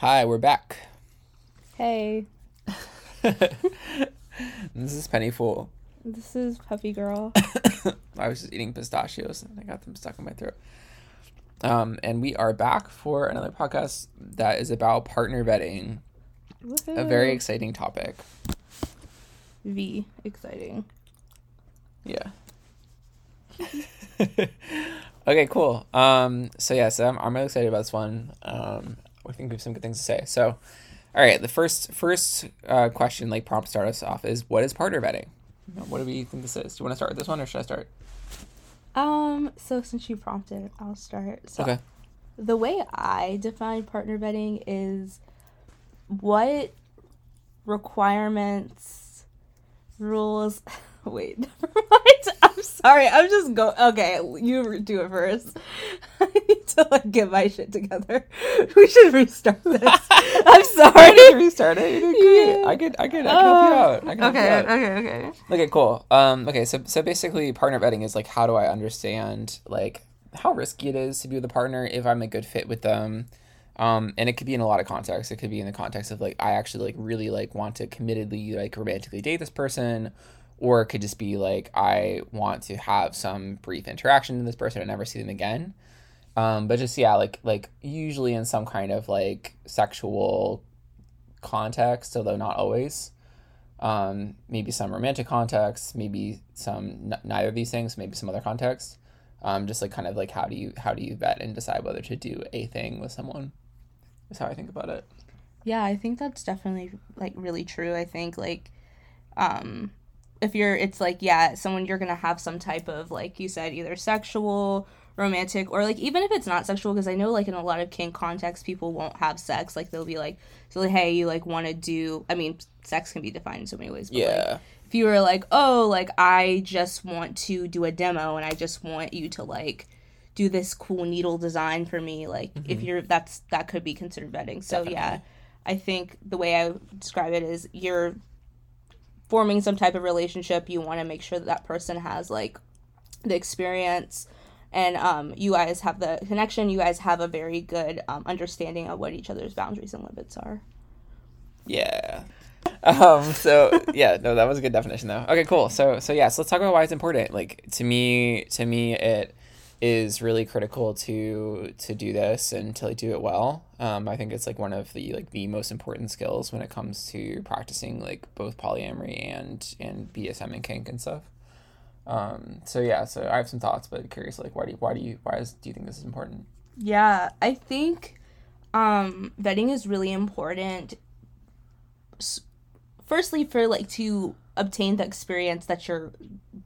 Hi, we're back. Hey. This is Penny Fool. This is Puppy Girl. I was just eating pistachios and I got them stuck in my throat. And we are back for another podcast that is about partner vetting. Woohoo. A very exciting topic. V. Exciting. Yeah. Okay, cool. So I'm really excited about this one. I think we have some good things to say. So, all right, the first question, like prompt, start us off is, what is partner vetting? What do we think this is? Do you want to start with this one, or should I start? So since you prompted, I'll start. So okay. The way I define partner vetting is what requirements, rules. Wait, never mind. I'm sorry. I'm just going. Okay, you do it first. I need to get my shit together. We should restart this. I'm sorry. You restart it. You did great. Yeah. I can help you out. Okay. Okay, cool. So basically, partner vetting is how do I understand how risky it is to be with a partner, if I'm a good fit with them. And it could be in a lot of contexts. It could be in the context of I actually really want to committedly romantically date this person. Or it could just be I want to have some brief interaction with this person and never see them again. But just, yeah, usually in some kind of sexual context, although not always. Maybe some romantic context, maybe some neither of these things, maybe some other context. Just how do you vet and decide whether to do a thing with someone? Is how I think about it. Yeah, I think that's definitely really true. I think if you're, someone you're going to have some type of, you said, either sexual, romantic, or, even if it's not sexual, because I know, in a lot of kink contexts, people won't have sex. They'll be hey, you, want to do, I mean, sex can be defined in so many ways. But, yeah. If you were I just want to do a demo, and I just want you to, do this cool needle design for me, mm-hmm. If you're, that could be considered vetting. So, definitely. Yeah, I think the way I describe it is you're forming some type of relationship. You want to make sure that person has the experience, and you guys have the connection. You guys have a very good understanding of what each other's boundaries and limits are. Yeah. Yeah, no, that was a good definition though. Okay, cool. So let's talk about why it's important. To me, it is really critical to do this and to do it well. I think it's one of the the most important skills when it comes to practicing both polyamory and BDSM and kink and stuff. So I have some thoughts, but curious why do you think this is important? Yeah, I think vetting is really important. Firstly, for to obtain the experience that you're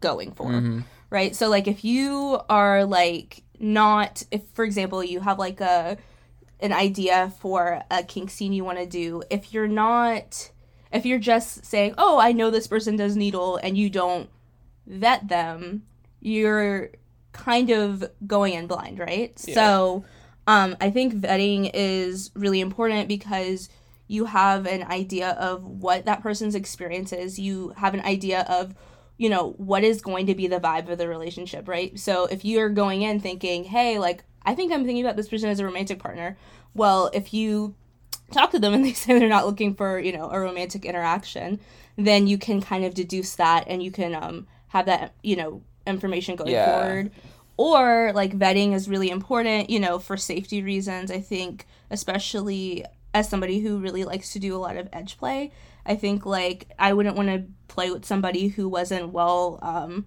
going for. Mm-hmm. Right? So, if you are, not... If, for example, you have, an idea for a kink scene you want to do, if you're not... If you're just saying, oh, I know this person does needle, and you don't vet them, you're kind of going in blind, right? Yeah. So, I think vetting is really important because you have an idea of what that person's experience is. You have an idea of what is going to be the vibe of the relationship, right? So if you're going in thinking, hey, I think I'm thinking about this person as a romantic partner. Well, if you talk to them and they say they're not looking for, a romantic interaction, then you can kind of deduce that and you can have that, information going forward. Or, vetting is really important, for safety reasons. I think, especially as somebody who really likes to do a lot of edge play, I think, I wouldn't want to play with somebody who wasn't well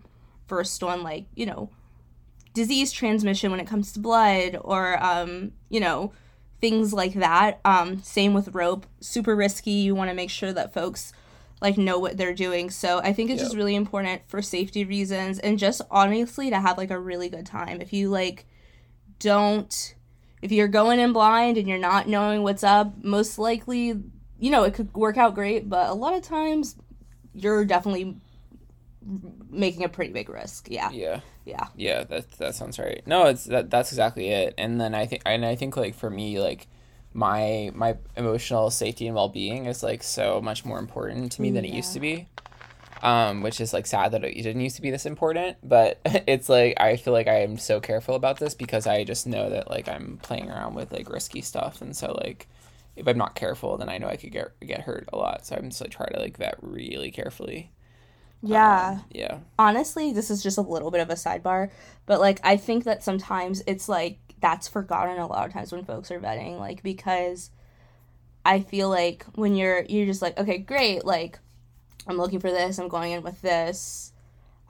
versed on, disease transmission when it comes to blood or, things like that. Same with rope. Super risky. You want to make sure that folks, know what they're doing. So I think it's just really important for safety reasons and just honestly to have, a really good time. If you, don't... If you're going in blind and you're not knowing what's up, most likely... it could work out great, but a lot of times you're definitely making a pretty big risk. Yeah. That sounds right. No, it's that's exactly it. And then I think for me, my emotional safety and well-being is so much more important to me than it used to be. Which is sad that it didn't used to be this important, but it's I feel I am so careful about this because I just know that I'm playing around with risky stuff, and so if I'm not careful, then I know I could get hurt a lot. So I'm just like trying to like vet really carefully. Yeah. Yeah. Honestly, this is just a little bit of a sidebar, but like I think that sometimes it's like that's forgotten a lot of times when folks are vetting, like, because I feel like when you're just like, okay, great, like I'm looking for this, I'm going in with this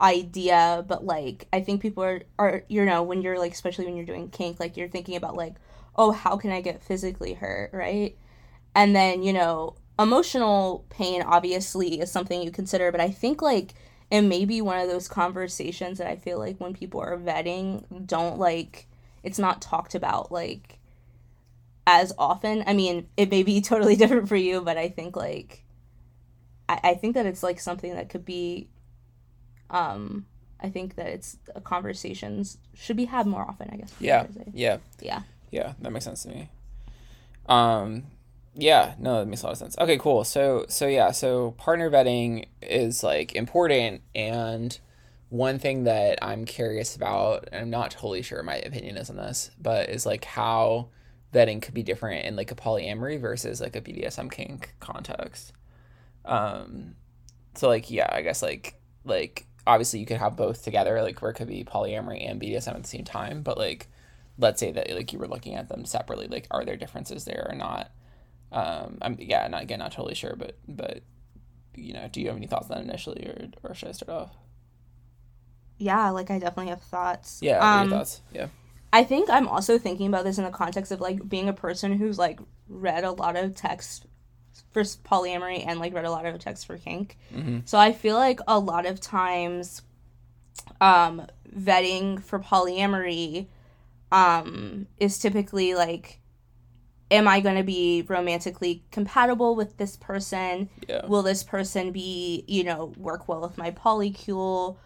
idea, but like I think people are you know, when you're like, especially when you're doing kink, like you're thinking about like, oh, how can I get physically hurt, right? And then, you know, emotional pain obviously is something you consider, but I think like it may be one of those conversations that I feel like when people are vetting don't like, it's not talked about like as often. I mean, it may be totally different for you, but I think like I think that it's like something that could be I think that it's conversations should be had more often, I guess. Yeah, that makes sense to me. Yeah, no, that makes a lot of sense. Okay, cool. So partner vetting is like important, and one thing that I'm curious about, and I'm not totally sure my opinion is on this, but is like how vetting could be different in like a polyamory versus like a BDSM kink context. So like, yeah, I guess like obviously you could have both together, like where it could be polyamory and BDSM at the same time, but like let's say that like you were looking at them separately, like are there differences there or not? I'm not totally sure, but you know, do you have any thoughts on that initially, or should I start off? Yeah, like I definitely have thoughts. Yeah, what are your thoughts? Yeah. I think I'm also thinking about this in the context of like being a person who's like read a lot of texts for polyamory and like read a lot of texts for kink. Mm-hmm. So I feel like a lot of times vetting for polyamory is typically like, am I going to be romantically compatible with this person? Yeah. Will this person be, you know, work well with my polycule?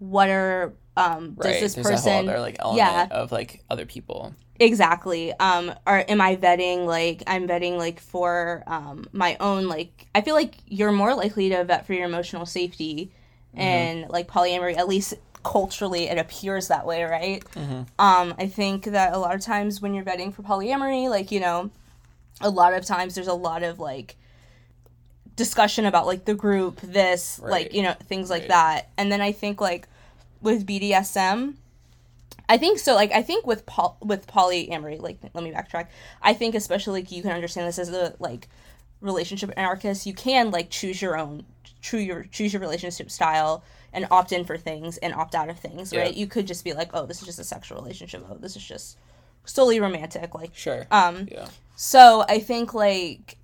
What are, right. Does this There's person... There's a whole other, like, element of, like, other people. Exactly. Or am I vetting, like, I'm vetting, like, for my own, like... I feel like you're more likely to vet for your emotional safety in, like, polyamory, at least culturally it appears that way, right? Mm-hmm. I think that a lot of times when you're vetting for polyamory, like, you know, a lot of times there's a lot of, like, discussion about, like, the group, this, right. like, you know, things right. like that. And then I think, like, with BDSM, I think so, like, I think with polyamory, like, let me backtrack. I think especially, like, you can understand this as a, like, relationship anarchist, you can, like, choose your relationship style and opt in for things and opt out of things, right? You could just be like, oh, this is just a sexual relationship. Oh, this is just solely romantic. Like, sure. So I think, like,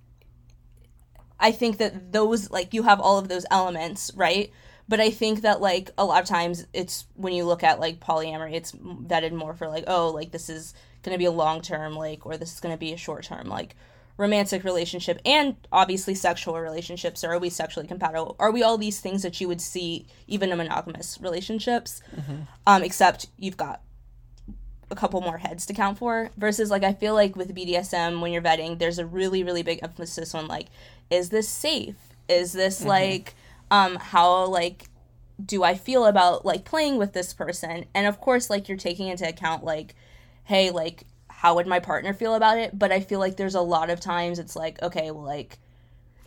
that those, like, you have all of those elements, right? But I think that, like, a lot of times it's when you look at, like, polyamory, it's vetted more for, like, oh, like, this is going to be a long-term, like, or this is going to be a short-term, like, romantic relationship, and obviously sexual relationships. Are we sexually compatible? Are we all these things that you would see even in monogamous relationships? Mm-hmm. Except you've got a couple more heads to count for. Versus, like, I feel like with BDSM, when you're vetting, there's a really, really big emphasis on, like, is this safe? Is this like, how, like, do I feel about, like, playing with this person? And of course, like, you're taking into account, like, hey, like, how would my partner feel about it? But I feel like there's a lot of times it's like, okay, well, like,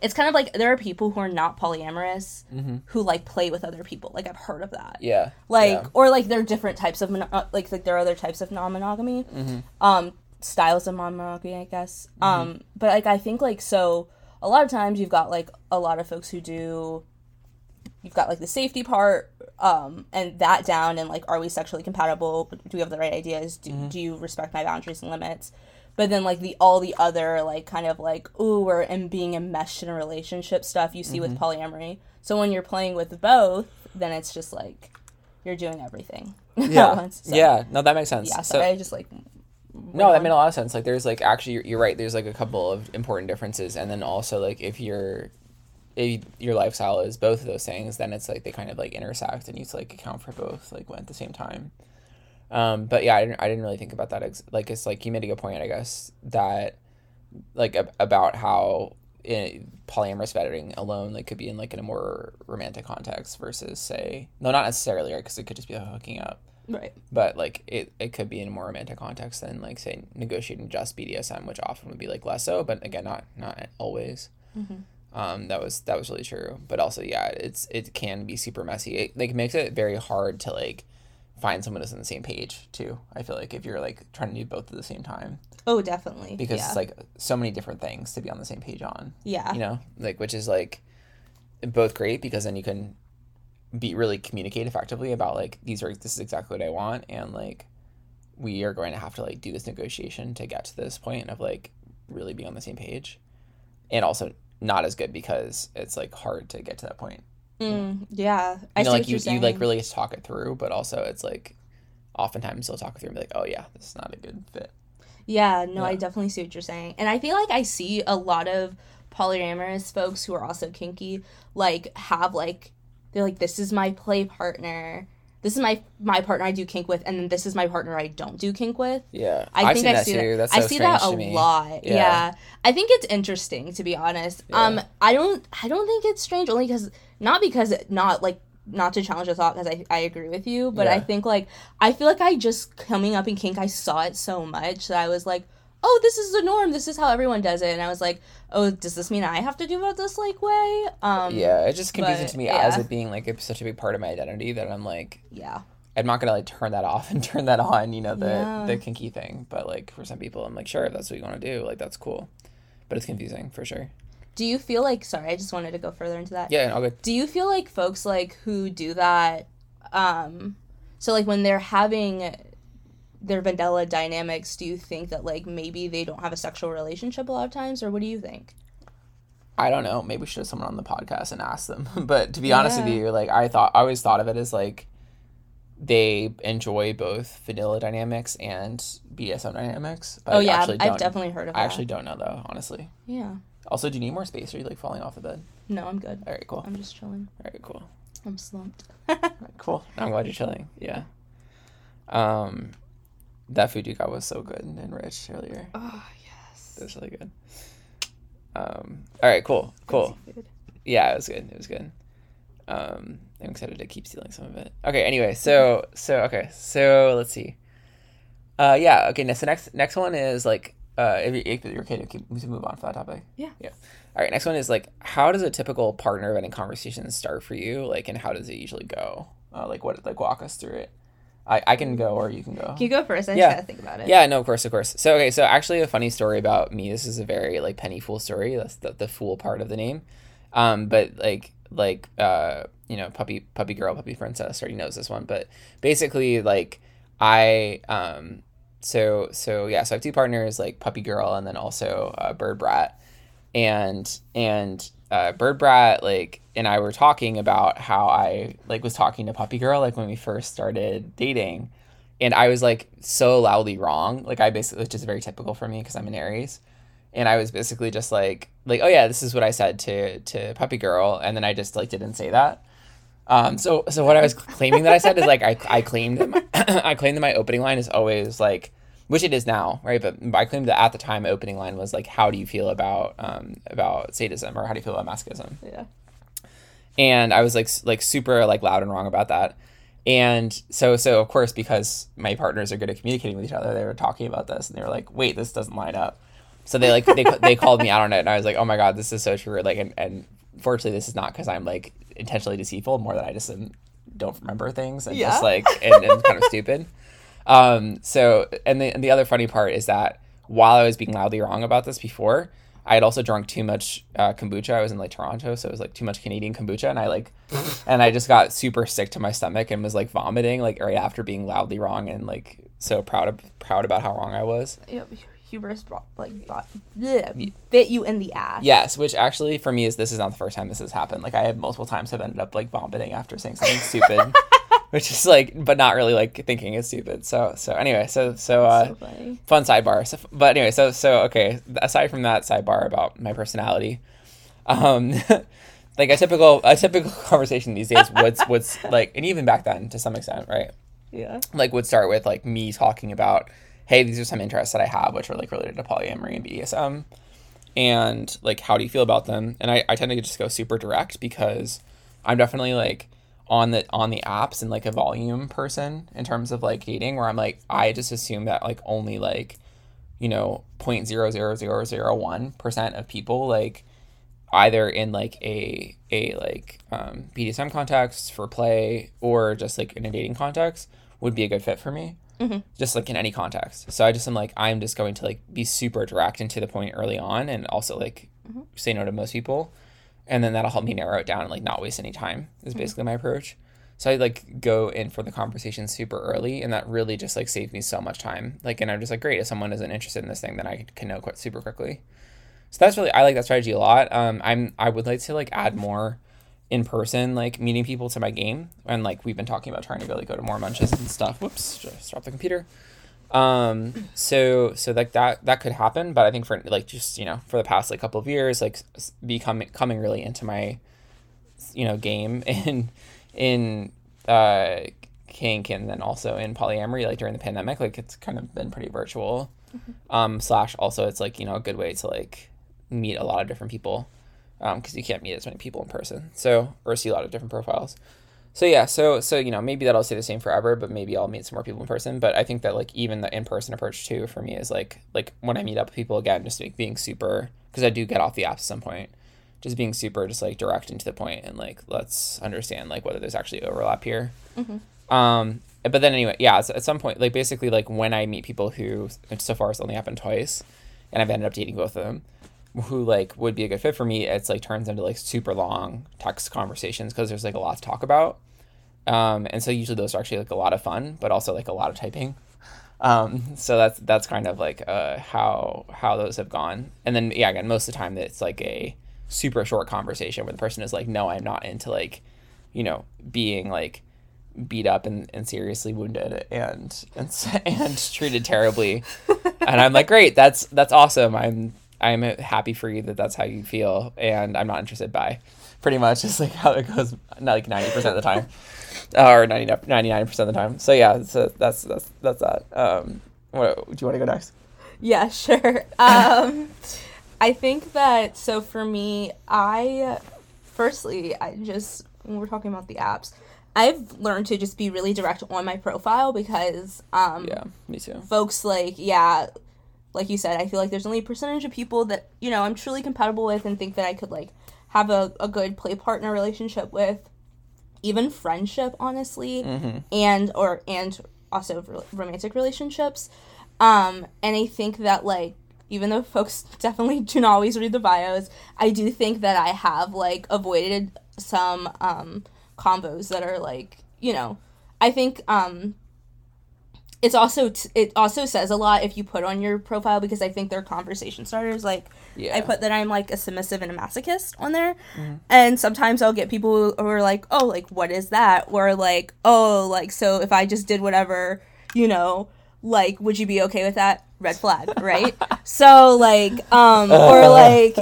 it's kind of like there are people who are not polyamorous who, like, play with other people. Like, I've heard of that. Yeah. Like, or, like, there are different types of, like, there are other types of non-monogamy, styles of non-monogamy, I guess. But, like, I think, like, so a lot of times you've got, like, a lot of folks who do, you've got, like, the safety part, and that down, and, like, are we sexually compatible? Do we have the right ideas? Do you respect my boundaries and limits? But then, like, all the other, like, kind of, like, ooh, we're being enmeshed in a relationship stuff you see with polyamory. So when you're playing with both, then it's just, like, you're doing everything. Yeah. Once, so. Yeah. No, that makes sense. Yeah, so I just, like... No, that made a lot of sense. Like, there's, like, actually, you're right, there's, like, a couple of important differences, and then also, like, if your lifestyle is both of those things, then it's like they kind of like intersect and you to like account for both like at the same time. But yeah, I didn't really think about that. Like, it's like you made a good point, I guess, that like about how polyamorous vetting alone like could be in like in a more romantic context versus, say, no, not necessarily, right? Because it could just be hooking up, Right. But, like, it could be in a more romantic context than, like, say, negotiating just BDSM, which often would be, like, less so. But, again, not always. Mm-hmm. That was really true. But also, yeah, it can be super messy. It, like, makes it very hard to, like, find someone who's on the same page, too. I feel like if you're, like, trying to do both at the same time. Oh, definitely. Because it's, like, so many different things to be on the same page on. Yeah. You know? Like, which is, like, both great because then you can really communicate effectively about, like, this is exactly what I want, and, like, we are going to have to, like, do this negotiation to get to this point of, like, really being on the same page. And also not as good because it's, like, hard to get to that point. Yeah. I know, like, you like really get to talk it through, but also it's like oftentimes you'll talk it through and be like, oh yeah, this is not a good fit. Yeah, no, yeah. I definitely see what you're saying. And I feel like I see a lot of polyamorous folks who are also kinky, like, have, like, they're like, this is my play partner, this is my partner I do kink with, and then this is my partner I don't do kink with. Yeah. I see that. That's so strange to me. I see that a lot. Yeah. I think it's interesting, to be honest. Yeah. I don't think it's strange only not to challenge a thought, because I agree with you, but yeah. I think, like, I feel like I just, coming up in kink, I saw it so much that I was like, oh, this is the norm, this is how everyone does it, and I was like, oh, does this mean I have to do it this, like, way? Yeah, it's just confusing to me as it being, like, such a big part of my identity that I'm like, yeah, I'm not gonna, like, turn that off and turn that on, you know, the kinky thing, but, like, for some people, I'm like, sure, if that's what you want to do, like, that's cool, but it's confusing, for sure. Do you feel like, sorry, I just wanted to go further into that. Yeah, all good. Do you feel like folks, like, who do that, so, like, when they're having their vanilla dynamics, do you think that, like, maybe they don't have a sexual relationship a lot of times, or what do you think? I don't know. Maybe we should have someone on the podcast and ask them. But to be honest with you, like, I always thought of it as, like, they enjoy both vanilla dynamics and BDSM dynamics. But I've definitely heard of that. I actually don't know, though, honestly. Yeah. Also, do you need more space? Or are you, like, falling off the bed? No, I'm good. All right, cool. I'm just chilling. All right, cool. I'm slumped. Cool. I'm glad you're chilling. Yeah. That food you got was so good and rich earlier. Oh, yes. It was really good. All right, cool. Yeah, it was good. I'm excited to keep stealing some of it. Okay, anyway, so let's see. Yeah, okay, so next one is, like, if you're okay to move on from that topic. Yeah. All right, next one is, like, how does a typical partner vetting conversation start for you? Like, and how does it usually go? Like, walk us through it. I can go, or you can go. You go first. I just gotta think about it. Yeah, no, of course. So, okay, actually a funny story about me. This is a very, like, Penny Fool story. That's the fool part of the name. But, like, you know, puppy girl, puppy princess already knows this one. But basically, like, I, so I have two partners, like Puppy Girl and then also Bird Brat. And Bird Brat, like, and I were talking about how I, like, was talking to Puppy Girl, like, when we first started dating, and I was, like, so loudly wrong, like, I basically, which is very typical for me because I'm an Aries, and I was basically just like, oh yeah, this is what I said to Puppy Girl, and then I just, like, didn't say that. So what I was claiming that I said is, like, I claimed that my opening line is always, like, which it is now, right? But I claimed that at the time, my opening line was, like, how do you feel about sadism, or how do you feel about masochism? Yeah. And I was, like super, like, loud and wrong about that. And so of course, because my partners are good at communicating with each other, they were talking about this, and they were like, wait, this doesn't line up. So they, like, they called me out on it, and I was like, oh my God, this is so true. Like, and fortunately, this is not because I'm, like, intentionally deceitful, more than I just don't remember things and just, like, and kind of stupid. The other funny part is that while I was being loudly wrong about this before, I had also drunk too much kombucha. I was in, like, Toronto, so it was, like, too much Canadian kombucha, and I, like, and I just got super sick to my stomach and was, like, vomiting, like, right after being loudly wrong and, like, so proud about how wrong I was. Yep. Hubris bit you in the ass. Yes, which actually for me this is not the first time this has happened. Like, I have multiple times have ended up, like, vomiting after saying something stupid. Which is, like, but not really, like, thinking is stupid. So anyway, fun sidebar. So, but anyway, so okay. Aside from that sidebar about my personality, like a typical conversation these days would like, and even back then to some extent, right? Yeah. Like, would start with, like, me talking about, hey, these are some interests that I have, which are, like, related to polyamory and BDSM, and, like, how do you feel about them? And I tend to just go super direct because I'm definitely, like, on the apps and like a volume person in terms of like dating, where I'm like, I just assume that like only like, you know, 0.00001% of people like either in like a like BDSM context for play or just like in a dating context would be a good fit for me. Mm-hmm. Just like in any context. So I just am like, I'm just going to like be super direct and to the point early on, and also like mm-hmm. say no to most people. And then that'll help me narrow it down and like not waste any time is basically my approach. So I like go in for the conversation super early, and that really just like saved me so much time. Like, and I'm just like, great, if someone isn't interested in this thing, then I can know quite super quickly. So that's really, I like that strategy a lot. I would like to like add more in person, like meeting people to my game. And like, we've been talking about trying to really go to more munches and stuff. Whoops, just dropped the computer. So like that could happen, but I think for like, just, you know, for the past like couple of years, like coming really into my, you know, game in kink, and then also in polyamory, like during the pandemic, like it's kind of been pretty virtual, mm-hmm. Slash also it's like, you know, a good way to like meet a lot of different people. Cause you can't meet as many people in person. So, or see a lot of different profiles. So yeah, so you know, maybe that'll stay the same forever, but maybe I'll meet some more people in person. But I think that like even the in person approach too for me is like when I meet up with people again, just like being super, because I do get off the apps at some point, just being super just like direct and to the point, and like let's understand like whether there's actually overlap here. Mm-hmm. But then anyway, yeah, at some point, like basically like when I meet people who so far it's only happened twice, and I've ended up dating both of them, who like would be a good fit for me, it's like turns into like super long text conversations because there's like a lot to talk about, and so usually those are actually like a lot of fun, but also like a lot of typing, so that's kind of like how those have gone. And then yeah, again, most of the time it's like a super short conversation where the person is like, no, I'm not into like, you know, being like beat up and seriously wounded and treated terribly, and I'm like, great, that's awesome, I'm happy for you that that's how you feel, and I'm not interested. By pretty much is like how it goes, not like 90% of the time, or 99% of the time. So yeah, so that's that. Do you want to go next? Yeah, sure. I think that, so for me, when we're talking about the apps, I've learned to just be really direct on my profile because yeah, me too. Folks like, yeah, like you said, I feel like there's only a percentage of people that, you know, I'm truly compatible with and think that I could, like, have a good play partner relationship with, even friendship, honestly, mm-hmm. and also romantic relationships. And I think that, like, even though folks definitely do not always read the bios, I do think that I have, like, avoided some combos that are, like, you know, I think... It's also it also says a lot if you put on your profile, because I think they're conversation starters. Like, yeah. I put that I'm, like, a submissive and a masochist on there. Mm-hmm. And sometimes I'll get people who are like, oh, like, what is that? Or, like, oh, like, so if I just did whatever, you know, like, would you be okay with that? Red flag, right? So, like, or, like,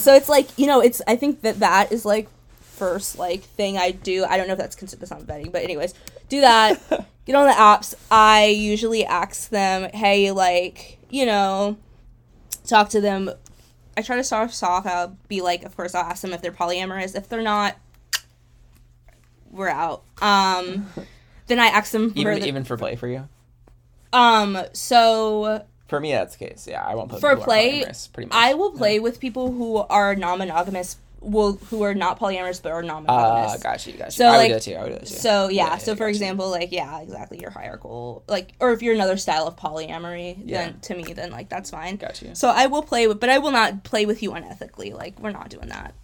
so it's, like, you know, it's, I think that is, like, first, like, thing I do. I don't know if that's considered some vetting, but anyways, do that. Get on the apps. I usually ask them, hey, like, you know, talk to them. I try to start off, I'll be like, of course, I'll ask them if they're polyamorous. If they're not, we're out. Then I ask them for... Even for play for you? So... For me, that's the case. Yeah, I won't play for play, pretty much. I will play with people who are non-monogamous, who are not polyamorous but are non-monogamous. Gotcha. So, I, like, would do it too. So, yeah. So, for example, like, yeah, exactly, your hierarchical, like, or if you're another style of polyamory, then, to me, then, like, that's fine. Gotcha. So, I will play with, but I will not play with you unethically. Like, we're not doing that.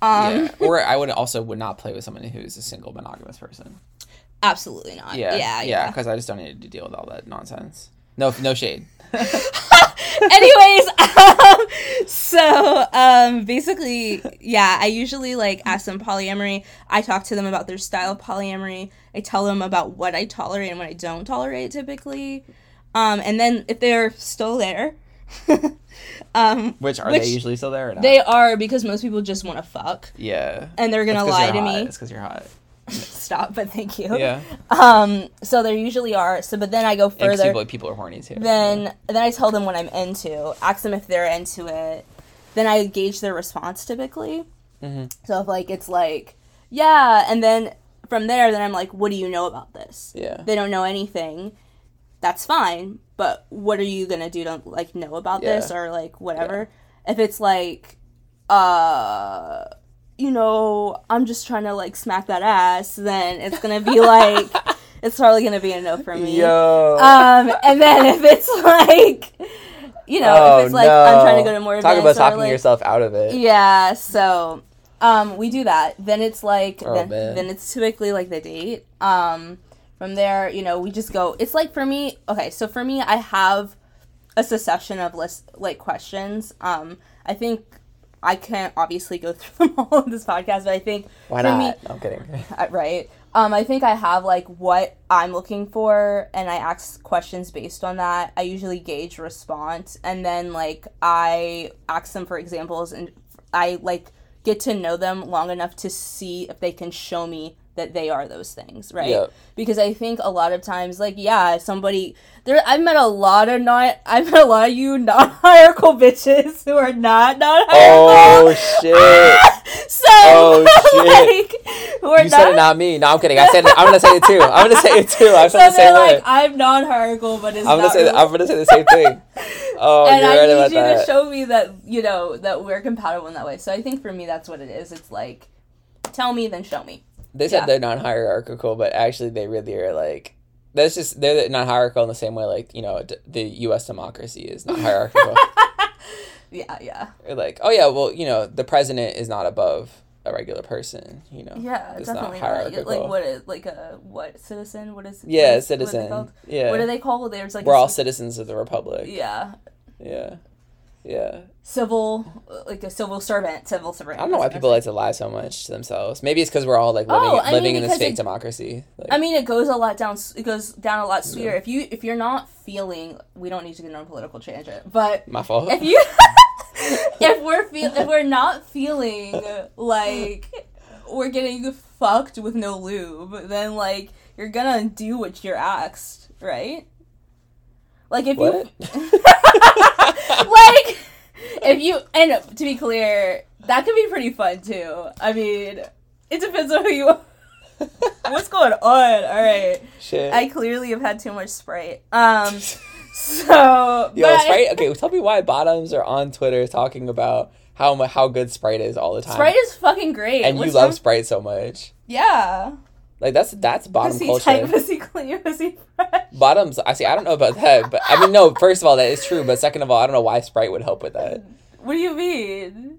Or I would not play with someone who's a single monogamous person. Absolutely not. Yeah, because I just don't need to deal with all that nonsense. No shade. Anyways, basically, yeah, I usually, like, ask them polyamory. I talk to them about their style of polyamory. I tell them about what I tolerate and what I don't tolerate, typically. And then if they're still there... Which they usually still there or not? They are, because most people just want to fuck. Yeah. And they're going to lie to me. It's because you're hot. Stop, but thank you. Yeah. So there usually are. So, but then I go further. People are horny too. Then I tell them what I'm into. Ask them if they're into it. Then I gauge their response typically. Mm-hmm. So if, like, it's like, yeah, and then from there, then I'm like, what do you know about this? Yeah. They don't know anything. That's fine. But what are you going to do to, like, know about this or, like, whatever? Yeah. If it's, like, you know, I'm just trying to, like, smack that ass, then it's going to be, like, it's probably going to be a no for me. Yo. And then if it's, like, you know, if it's, like, I'm trying to go to more events. Talk about talking yourself out of it. Yeah, so... we do that. Then it's like, then it's typically like the date. From there, you know, we just go, it's like for me, okay, so for me, I have a succession of like questions. I think I can't obviously go through them all in this podcast, but I think. Why not? Me, no, I'm kidding. Right. I think I have like what I'm looking for and I ask questions based on that. I usually gauge response and then like I ask them for examples and I like get to know them long enough to see if they can show me that they are those things, right? Yep. Because I think a lot of times, like, yeah, somebody... I've met a lot of you non-hierarchical bitches who are not non-hierarchical. Oh, shit. So, like... You said it, not me. No, I'm kidding. I'm going to say it, too. I was trying to say it. Like, I'm non-hierarchical, but it's I'm going to say the same thing. Oh, and you're right about that. And I need you to show me that, you know, that we're compatible in that way. So I think for me, that's what it is. It's like, tell me, then show me. They said they're non-hierarchical, but actually they really are, like... That's just... They're non-hierarchical in the same way, like, you know, the U.S. democracy is not hierarchical. Yeah. Or like, oh, yeah, well, you know, the president is not above a regular person, you know. Yeah, it's definitely not hierarchical. Like, what is... Like, a... What? Citizen? What is... Yeah, like, citizen. What are they called? There's, like... We're all citizens of the Republic. Yeah. Civil, like a civil servant. I don't know why people like to lie so much to themselves. Maybe it's because we're all like living in this fake democracy. Like, I mean, it goes down a lot sweeter. Yeah. If you're not feeling, we don't need to get on political tangent. But my fault. If we're not feeling like we're getting fucked with no lube, then like you're gonna do what you're asked, right? Like if what? Like, if you, and to be clear, that could be pretty fun, too. I mean, it depends on who you are. What's going on? All right. Shit. I clearly have had too much Sprite. So... Yo, Sprite, okay, tell me why bottoms are on Twitter talking about how good Sprite is all the time. Sprite is fucking great. And you love Sprite so much. Yeah. Like, that's bottom pussy culture. Tight, pussy clean, pussy fresh. Bottoms, I don't know about that, but, I mean, no, first of all, that is true, but second of all, I don't know why Sprite would help with that. What do you mean?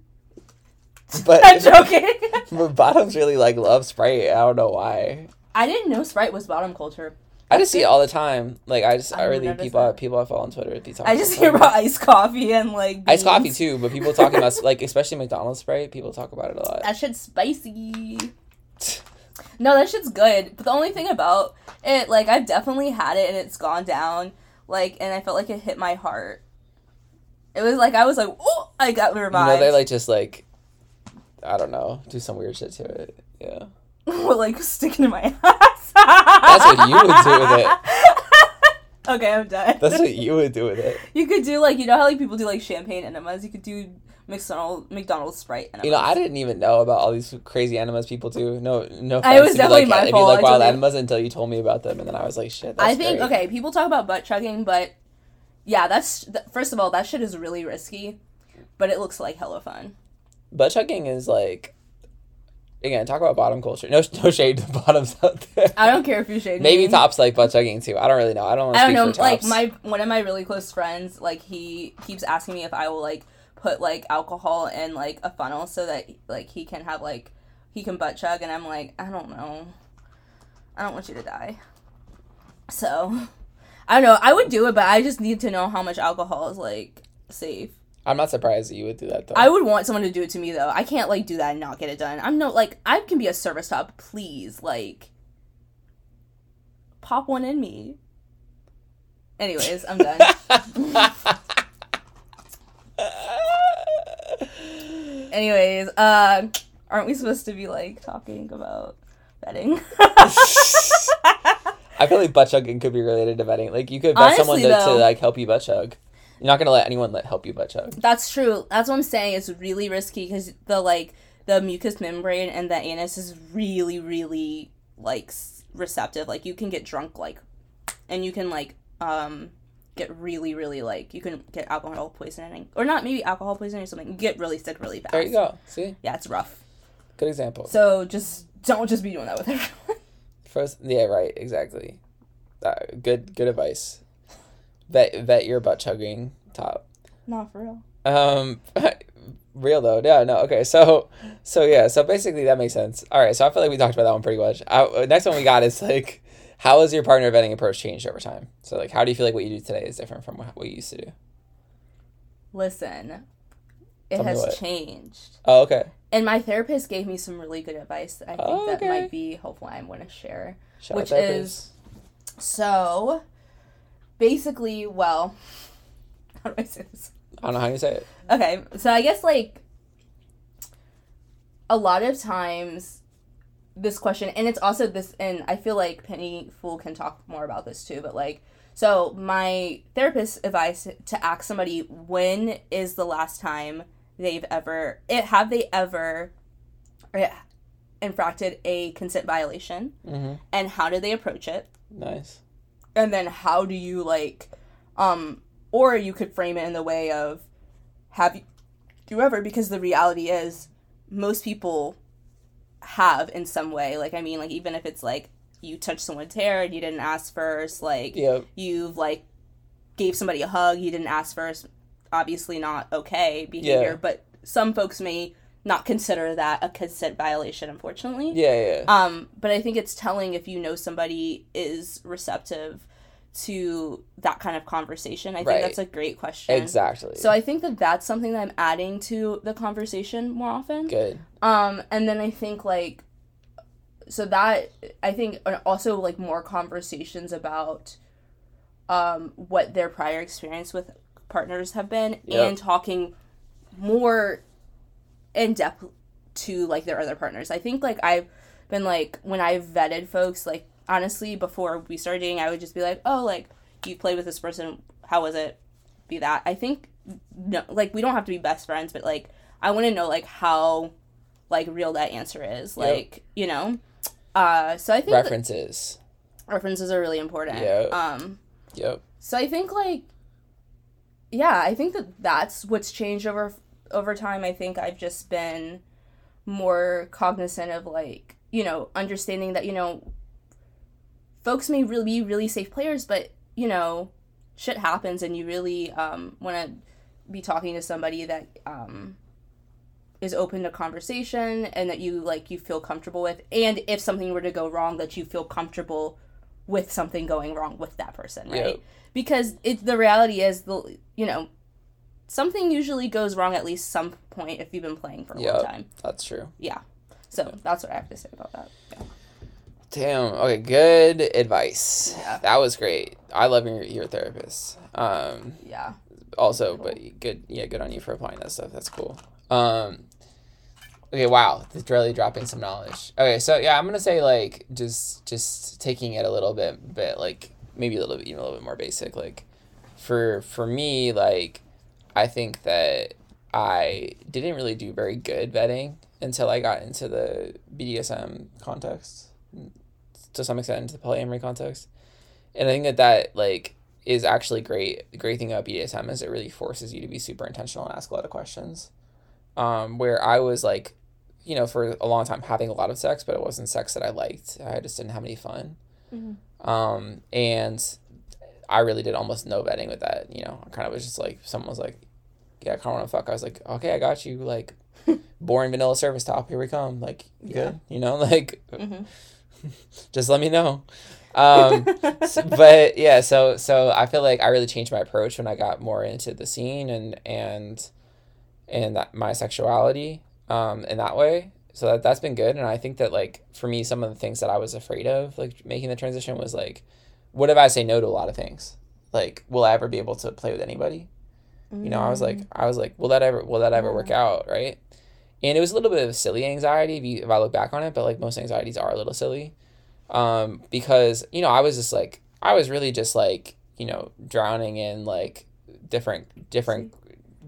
But, I'm joking. But bottoms really, like, love Sprite. I don't know why. I didn't know Sprite was bottom culture. I just see it all the time. Like, people I follow on Twitter would be talking about. I just hear about iced coffee and, like, beans. Iced coffee, too, but people talking about, like, especially McDonald's Sprite, people talk about it a lot. That shit's spicy. No, that shit's good. But the only thing about it, like, I've definitely had it and it's gone down. Like, and I felt like it hit my heart. It was like, I was like, oh, I got revived. You know, they, like, just, like, I don't know, do some weird shit to it. Yeah. Well, like, sticking to my ass. That's what you would do with it. Okay, I'm done. That's what you would do with it. You could do, like, you know how, like, people do, like, champagne enemas? You could do... McDonald's Sprite enemas. You know, I didn't even know about all these crazy enemas people do. No. It was definitely my fault. If you like wild enemas until you told me about them, and then I was like, shit, that's great. Okay, people talk about butt chugging, but yeah, first of all, that shit is really risky, but it looks like hella fun. Butt chugging is like, again, talk about bottom culture. No shade to bottoms out there. I don't care if you shade me. Maybe tops like butt chugging too. I don't really know. I don't know. Like one of my really close friends, like he keeps asking me if I will like put, like, alcohol in, like, a funnel so that, like, he can have, like, he can butt chug, and I'm like, I don't know. I don't want you to die. So, I don't know. I would do it, but I just need to know how much alcohol is, like, safe. I'm not surprised that you would do that, though. I would want someone to do it to me, though. I can't, like, do that and not get it done. I can be a service top, please. Like, pop one in me. Anyways, I'm done. Anyways, aren't we supposed to be, like, talking about vetting? I feel like butt chugging could be related to vetting. Like, you could vet someone to, like, help you butt chug. You're not going to let anyone help you butt chug. That's true. That's what I'm saying. It's really risky because the mucous membrane and the anus is really, really like, receptive. Like, you can get drunk, like, and you can, like, get really, really, like, you can get alcohol poisoning. Or not, maybe alcohol poisoning or something. Get really sick really fast. There you go. See? Yeah, it's rough. Good example. So, just, don't just be doing that with everyone. First, yeah, right, exactly. Good advice. Vet your butt-chugging top. Not for real. Real though. Yeah, no, okay. So yeah, so basically that makes sense. All right, so I feel like we talked about that one pretty much. Next one we got is, like, how has your partner vetting approach changed over time? So, like, how do you feel like what you do today is different from what you used to do? Listen, it has changed. Oh, okay. And my therapist gave me some really good advice that I think that might be helpful. I'm going to share. Shout which out is, so, basically, well, how do I say this? I don't know how you say it. Okay, so I guess, like, a lot of times this question, and it's also this, and I feel like Penny Fool can talk more about this too, but, like, so my therapist's advice to ask somebody, when is the last time have they ever infracted a consent violation, mm-hmm. and how do they approach it? Nice. And then how do you, like, or you could frame it in the way of, do you ever? Because the reality is, most people have in some way. Like, I mean, like, even if it's, like, you touched someone's hair and you didn't ask first. Like, yep. You've, like, gave somebody a hug. You didn't ask first. Obviously not okay behavior. Yeah. But some folks may not consider that a consent violation, unfortunately. Yeah, yeah. But I think it's telling if you know somebody is receptive to that kind of conversation. I think that's a great question. Exactly. So I think that that's something that I'm adding to the conversation more often. Good. And then I think, like, so that, I think, and also, like, more conversations about what their prior experience with partners have been, yep. and talking more in depth to, like, their other partners. I think, like, I've been, like, when I've vetted folks, like, honestly, before we started dating, I would just be like, oh, like, you played with this person, how was it? Be that. I think, no, like, we don't have to be best friends, but, like, I want to know, like, how, like, real that answer is. Like, yep. you know? So I think... References are really important. Yep. Yep. So I think, like, yeah, I think that that's what's changed over time. I think I've just been more cognizant of, like, you know, understanding that, you know, folks may really be really safe players, but, you know, shit happens, and you really want to be talking to somebody that is open to conversation and that you, like, you feel comfortable with. And if something were to go wrong, that you feel comfortable with something going wrong with that person, right? Yep. Because the reality is, you know, something usually goes wrong at least some point if you've been playing for a long time. That's true. Yeah. So that's what I have to say about that. Yeah. Damn. Okay. Good advice. Yeah. That was great. I love your therapist. Yeah. Also, cool. But good. Yeah. Good on you for applying that stuff. That's cool. Okay. Wow. It's really dropping some knowledge. Okay. So yeah, I'm gonna say, like, just taking it a little bit, like, maybe a little bit, even a little bit more basic. Like, for me, like, I think that I didn't really do very good vetting until I got into the BDSM context. To some extent, into the polyamory context. And I think that, like, is actually great. The great thing about BDSM is it really forces you to be super intentional and ask a lot of questions. Where I was, like, you know, for a long time having a lot of sex, but it wasn't sex that I liked. I just didn't have any fun. Mm-hmm. And I really did almost no vetting with that, you know. I kind of was just, like, someone was like, yeah, I kind of want to fuck. I was like, okay, I got you. Like, boring vanilla service top, here we come. Like, good, you know, like... Mm-hmm. Just let me know. But yeah, so I feel like I really changed my approach when I got more into the scene and that, my sexuality in that way. So that's been good. And I think that, like, for me, some of the things that I was afraid of, like, making the transition was, like, what if I say no to a lot of things? Like, will I ever be able to play with anybody? Mm. You know, I was like, will that ever work out, right? And it was a little bit of silly anxiety if I look back on it, but, like, most anxieties are a little silly. Because, you know, I was really just, like, you know, drowning in, like, different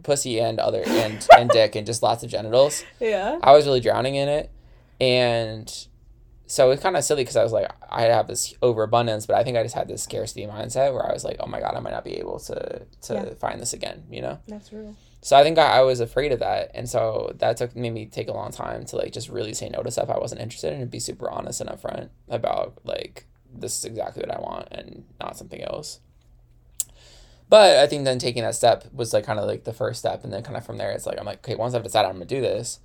pussy and other, and dick and just lots of genitals. Yeah. I was really drowning in it. And So it's kind of silly because I was like, I have this overabundance, but I think I just had this scarcity mindset where I was like, oh my God, I might not be able to find this again, you know? That's real. So I think I was afraid of that. And so that made me take a long time to like just really say no to stuff I wasn't interested in and be super honest and upfront about like, this is exactly what I want and not something else. But I think then taking that step was like kind of like the first step. And then kind of from there, it's like, I'm like, okay, once I've decided I'm going to do this,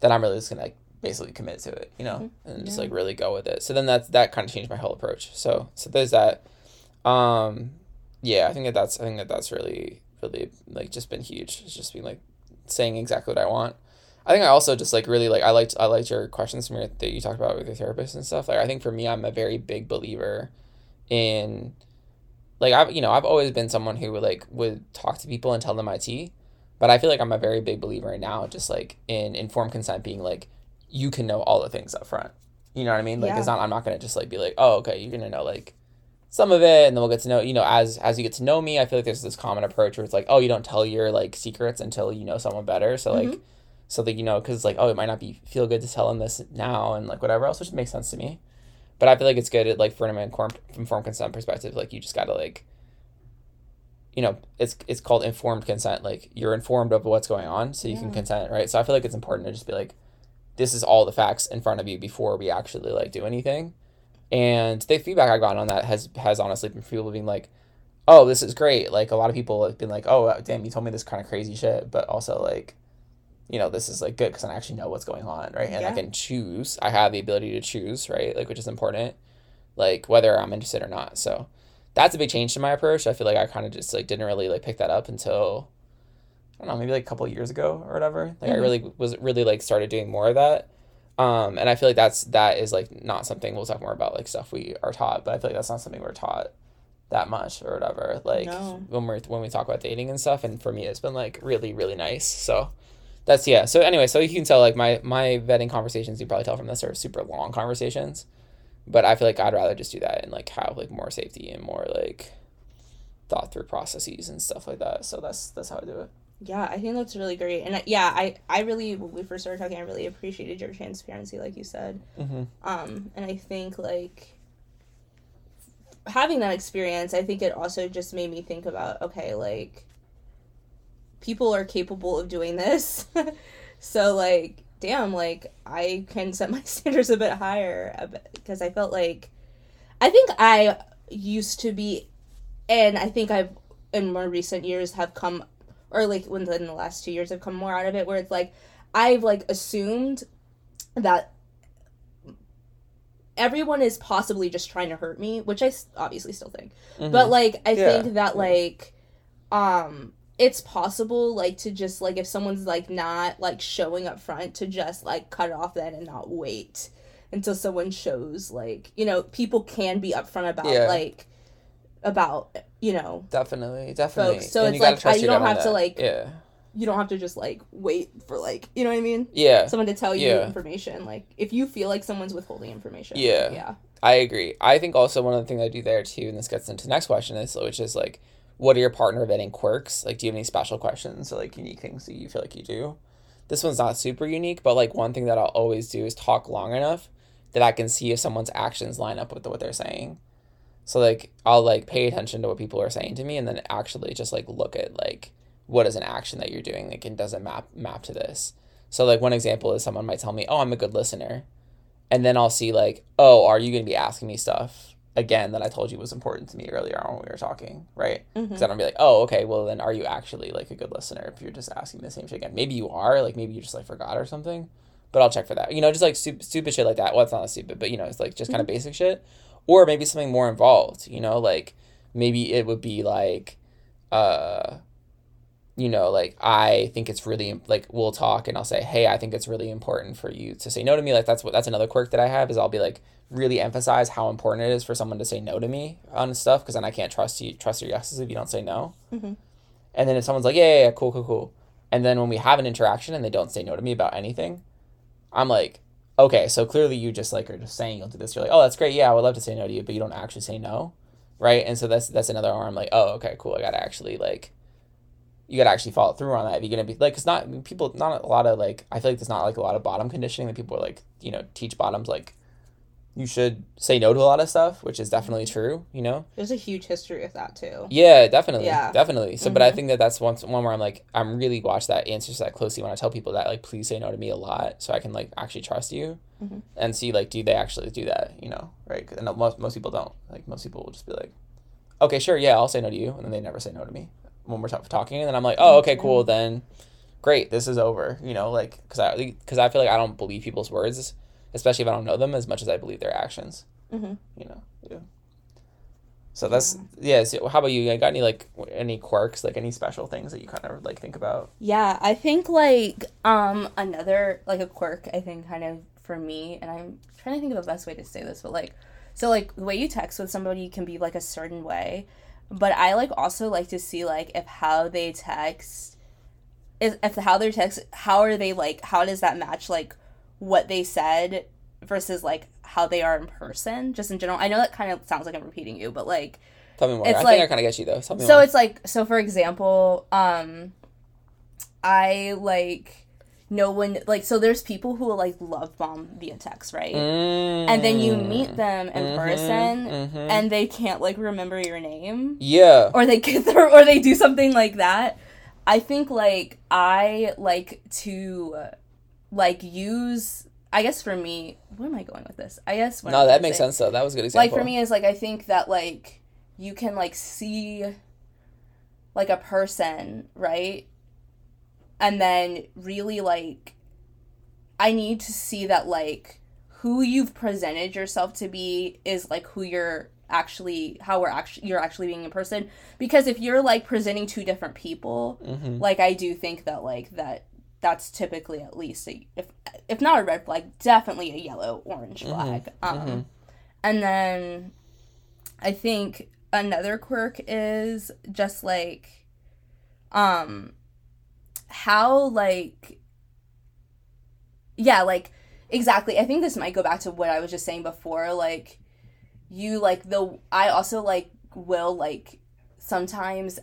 then I'm really just going to like basically commit to it, you know, mm-hmm. and just like really go with it. So then that kind of changed my whole approach. So there's that. I think that's really, really like just been huge. It's just been like saying exactly what I want. I think I also just like really like, I liked your questions from that you talked about with your therapist and stuff. Like, I think for me, I'm a very big believer in like, I've always been someone who would talk to people and tell them my tea, but I feel like I'm a very big believer now, just like in informed consent being like, you can know all the things up front. You know what I mean? Like, yeah. It's not, I'm not going to just like be like, oh, okay, you're going to know like some of it. And then we'll get to know, you know, as you get to know me, I feel like there's this common approach where it's like, oh, you don't tell your like secrets until you know someone better. So mm-hmm. like, so that, you know, cause like, oh, it might not feel good to tell them this now and like whatever else, which makes sense to me. But I feel like it's good at like for an informed consent perspective, like you just got to like, you know, it's called informed consent. Like you're informed of what's going on so you can consent. Right. So I feel like it's important to just be like, this is all the facts in front of you before we actually like do anything. And the feedback I've gotten on that has honestly been people being like, oh, this is great. Like a lot of people have been like, oh, damn, you told me this kind of crazy shit, but also like, you know, this is like good because I actually know what's going on, right? And I can choose. I have the ability to choose, right? Like, which is important, like whether I'm interested or not. So that's a big change to my approach. I feel like I kind of just like didn't really like pick that up until, I don't know, maybe like a couple of years ago or whatever. Like mm-hmm. I really like started doing more of that. And I feel like that is like not something we'll talk more about, like stuff we are taught, but I feel like that's not something we're taught that much or whatever. Like no. when we talk about dating and stuff. And for me, it's been like really, really nice. So that's, yeah. So anyway, so you can tell like my vetting conversations, you probably tell from this, are super long conversations, but I feel like I'd rather just do that and like have like more safety and more like thought through processes and stuff like that. So that's how I do it. Yeah, I think that's really great. And when we first started talking, I really appreciated your transparency, like you said. Mm-hmm. And I think like having that experience, I think it also just made me think about, okay, like, people are capable of doing this. So, like, damn, like, I can set my standards a bit higher, because I felt like, I think I used to be, and I think I've, in more recent years, have come, or, like, in the last 2 years I've come more out of it, where it's, like, I've, like, assumed that everyone is possibly just trying to hurt me, which I obviously still think. Mm-hmm. But, like, I think that like, it's possible, like, to just, like, if someone's, like, not, like, showing up front, to just, like, cut it off then and not wait until someone shows, like, you know, people can be upfront about, like, about, you know, definitely folks. So and it's like you don't have to like you don't have to just like wait for, like, you know what I mean, someone to tell you information, like if you feel like someone's withholding information. I agree. I think also one of the things I do there too, and this gets into the next question, is which is like, what are your partner vetting quirks? Like, do you have any special questions or like unique things that you feel like you do? This one's not super unique, but like one thing that I'll always do is talk long enough that I can see if someone's actions line up with what they're saying. So, like, I'll, like, pay attention to what people are saying to me and then actually just, like, look at, like, what is an action that you're doing, like, and does it map to this? So, like, one example is someone might tell me, oh, I'm a good listener. And then I'll see, like, oh, are you going to be asking me stuff again that I told you was important to me earlier on when we were talking, right? Because mm-hmm. then I'll be like, oh, okay, well, then are you actually, like, a good listener if you're just asking the same shit again? Maybe you are. Like, maybe you just, like, forgot or something. But I'll check for that. You know, just, like, stupid shit like that. Well, it's not stupid, but, you know, it's, like, just kind of basic shit. Or maybe something more involved, you know, like maybe it would be like, you know, like I think it's really, like, we'll talk and I'll say, hey, I think it's really important for you to say no to me. Like that's another quirk that I have, is I'll be like, really emphasize how important it is for someone to say no to me on stuff, because then I can't trust your yeses if you don't say no. Mm-hmm. And then if someone's like, yeah, cool. And then when we have an interaction and they don't say no to me about anything, I'm like, okay, so clearly you just, like, are just saying you'll do this. You're like, oh, that's great. Yeah, I would love to say no to you, but you don't actually say no, right? And so that's another arm. Like, oh, okay, cool. I got to actually, like, you got to actually follow through on that. If you're going to be, like, it's not, people, not a lot of, like, I feel like there's not, like, a lot of bottom conditioning that people, like, you know, teach bottoms, like, you should say no to a lot of stuff, which is definitely true, you know? There's a huge history of that, too. Yeah, definitely. Yeah. Definitely. So, mm-hmm. But I think that's one where I'm like, I'm really watch that, answers that closely when I tell people that, like, please say no to me a lot so I can, like, actually trust you mm-hmm. and see, like, do they actually do that, you know? Right? And most people don't. Like, most people will just be like, okay, sure, yeah, I'll say no to you. And then they never say no to me when we're talking. And then I'm like, oh, okay, cool, then great, this is over, you know? Like, because I feel like I don't believe people's words, especially if I don't know them as much as I believe their actions, mm-hmm. you know? Yeah. So that's, yeah, so how about you? Got any quirks, like any special things that you kind of, like, think about? Yeah, I think, like, another, like, a quirk, I think, kind of, for me, and I'm trying to think of the best way to say this, but, like, so, like, the way you text with somebody can be, like, a certain way, but I, like, also like to see, like, if how they text, how are they, like, how does that match, like, what they said versus, like, how they are in person, just in general. I know that kind of sounds like I'm repeating you, but, like... Tell me more. I think I kind of get you, though. Tell me more. So, it's, like... So, for example, I, like... No one... Like, so there's people who will, like, love bomb via text, right? Mm. And then you meet them in mm-hmm. person, mm-hmm. and they can't, like, remember your name. Yeah. Or they get their... Or they do something like that. I think, like, I like to... like, use, I guess for me, where am I going with this? I guess... No, that makes sense, though. That was a good example. Like, for me, is, like, I think that, like, you can, like, see, like, a person, right? And then really, like, I need to see that, like, who you've presented yourself to be is, like, who you're actually... How you're actually being in person. Because if you're, like, presenting two different people, mm-hmm. like, I do think that, like, that's typically at least a, if not a red flag, definitely a yellow orange flag. Mm-hmm. Mm-hmm. And then I think another quirk is just like how like yeah, like exactly. I think this might go back to what I was just saying before, like you like the I also like will like sometimes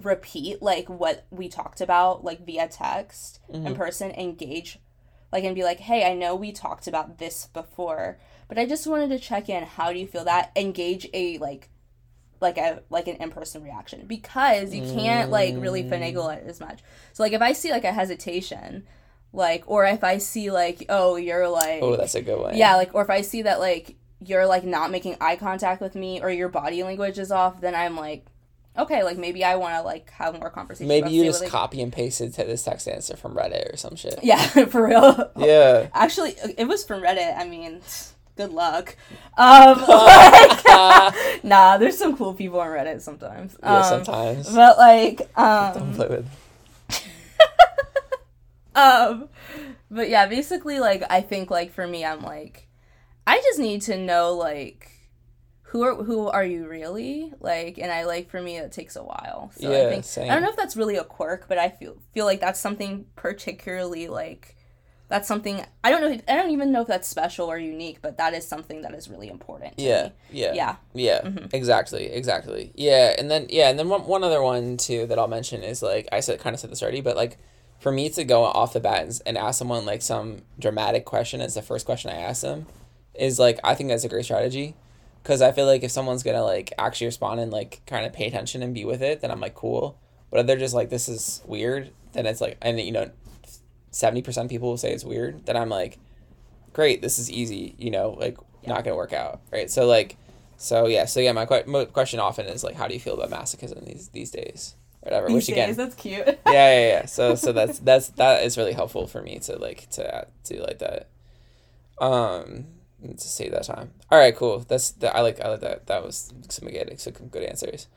repeat like what we talked about like via text mm-hmm. in person, engage like and be like, hey, I know we talked about this before, but I just wanted to check in, how do you feel that? Engage a like an in-person reaction, because you can't like really finagle it as much. So like if I see like a hesitation, like or if I see like oh you're like oh that's a good one yeah like or if I see that like you're like not making eye contact with me or your body language is off, then I'm like okay, like, maybe I want to, like, have more conversations. Maybe you just copy and pasted this text answer from Reddit or some shit. Yeah, for real. Yeah. Actually, it was from Reddit. I mean, good luck. Like, nah, there's some cool people on Reddit sometimes. Yeah, sometimes. But, like... Don't play with. But, yeah, basically, like, I think, like, for me, I'm, like... I just need to know, like... Who are you really? Like, and I like, for me, it takes a while. So yeah, I think, same. I don't know if that's really a quirk, but I feel like that's something particularly, like, that's something, I don't know, I don't even know if that's special or unique, but that is something that is really important to me. Yeah. Yeah. Yeah, mm-hmm. Exactly. Yeah, and then one other one, too, that I'll mention is, like, I kind of said this already, but, like, for me to go off the bat and ask someone, like, some dramatic question as the first question I ask them is, like, I think that's a great strategy. Because I feel like if someone's going to, like, actually respond and, like, kind of pay attention and be with it, then I'm, like, cool. But if they're just, like, this is weird, then it's, like, and, you know, 70% of people will say it's weird, then I'm, like, great, this is easy, you know, like, not going to work out, right? So, like, so, yeah, my question often is, like, how do you feel about masochism these days? Whatever, these which, days, again... that's cute. Yeah. So that is really helpful for me to, like, to do, like, that. To save that time. All right, cool. I like that. That was some good answers.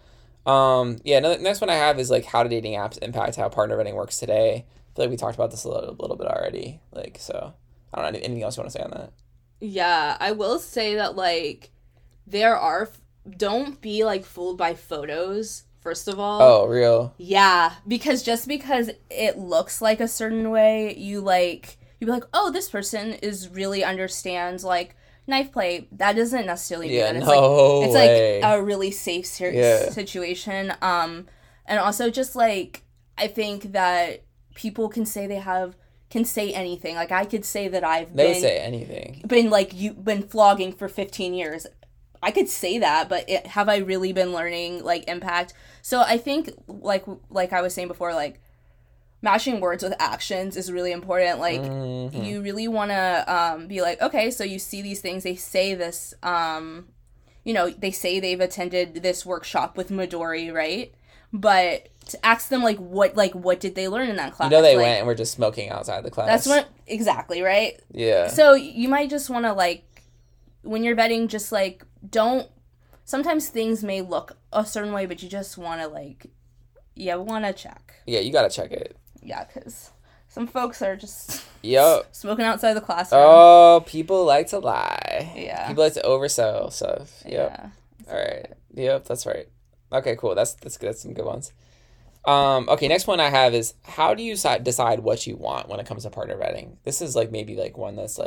Yeah. Next one I have is like how do dating apps impact how partner vetting works today? I feel like we talked about this a little bit already. Like so, I don't know anything else you want to say on that. Yeah, I will say that like there are don't be like fooled by photos. First of all. Oh, real. Yeah, because just because it looks like a certain way, you like. You'd be like, oh, this person is really understands, like, knife play. That doesn't necessarily mean that. It's, no like, way. It's, like, a really safe situation. And also just, like, I think that people can say they have can say anything. Like, I could say that I've been flogging for 15 years. I could say that, but have I really been learning, like, impact? So I think, like I was saying before, like, matching words with actions is really important. Like, mm-hmm. you really want to be like, okay, so you see these things, they say this, you know, they say they've attended this workshop with Midori, right? But to ask them, what did they learn in that class? You know, they went and were just smoking outside the class. That's what, exactly, right? Yeah. So you might just want to, when you're vetting, just, sometimes things may look a certain way, but you just want to, want to check. Yeah, you got to check it. Yeah, because some folks are just smoking outside the classroom. Oh, people like to lie. Yeah. People like to oversell stuff. Yep. Yeah. All right. Yep, that's right. Okay, cool. That's good. That's some good ones. Okay, next one I have is, how do you decide what you want when it comes to partner vetting? This is, maybe one that's,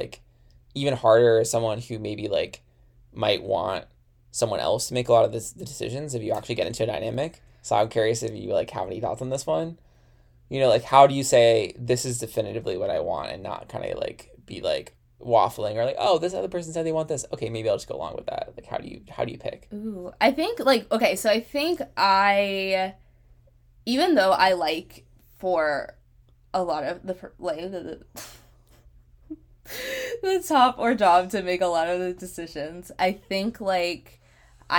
even harder as someone who maybe, might want someone else to make a lot of the decisions if you actually get into a dynamic. So I'm curious if you, have any thoughts on this one. You know, how do you say this is definitively what I want and not kind of, be, waffling or this other person said they want this. Okay, maybe I'll just go along with that. How do you pick? Ooh, I think, okay, so I think even though I like for a lot of the top or dom to make a lot of the decisions, I think, I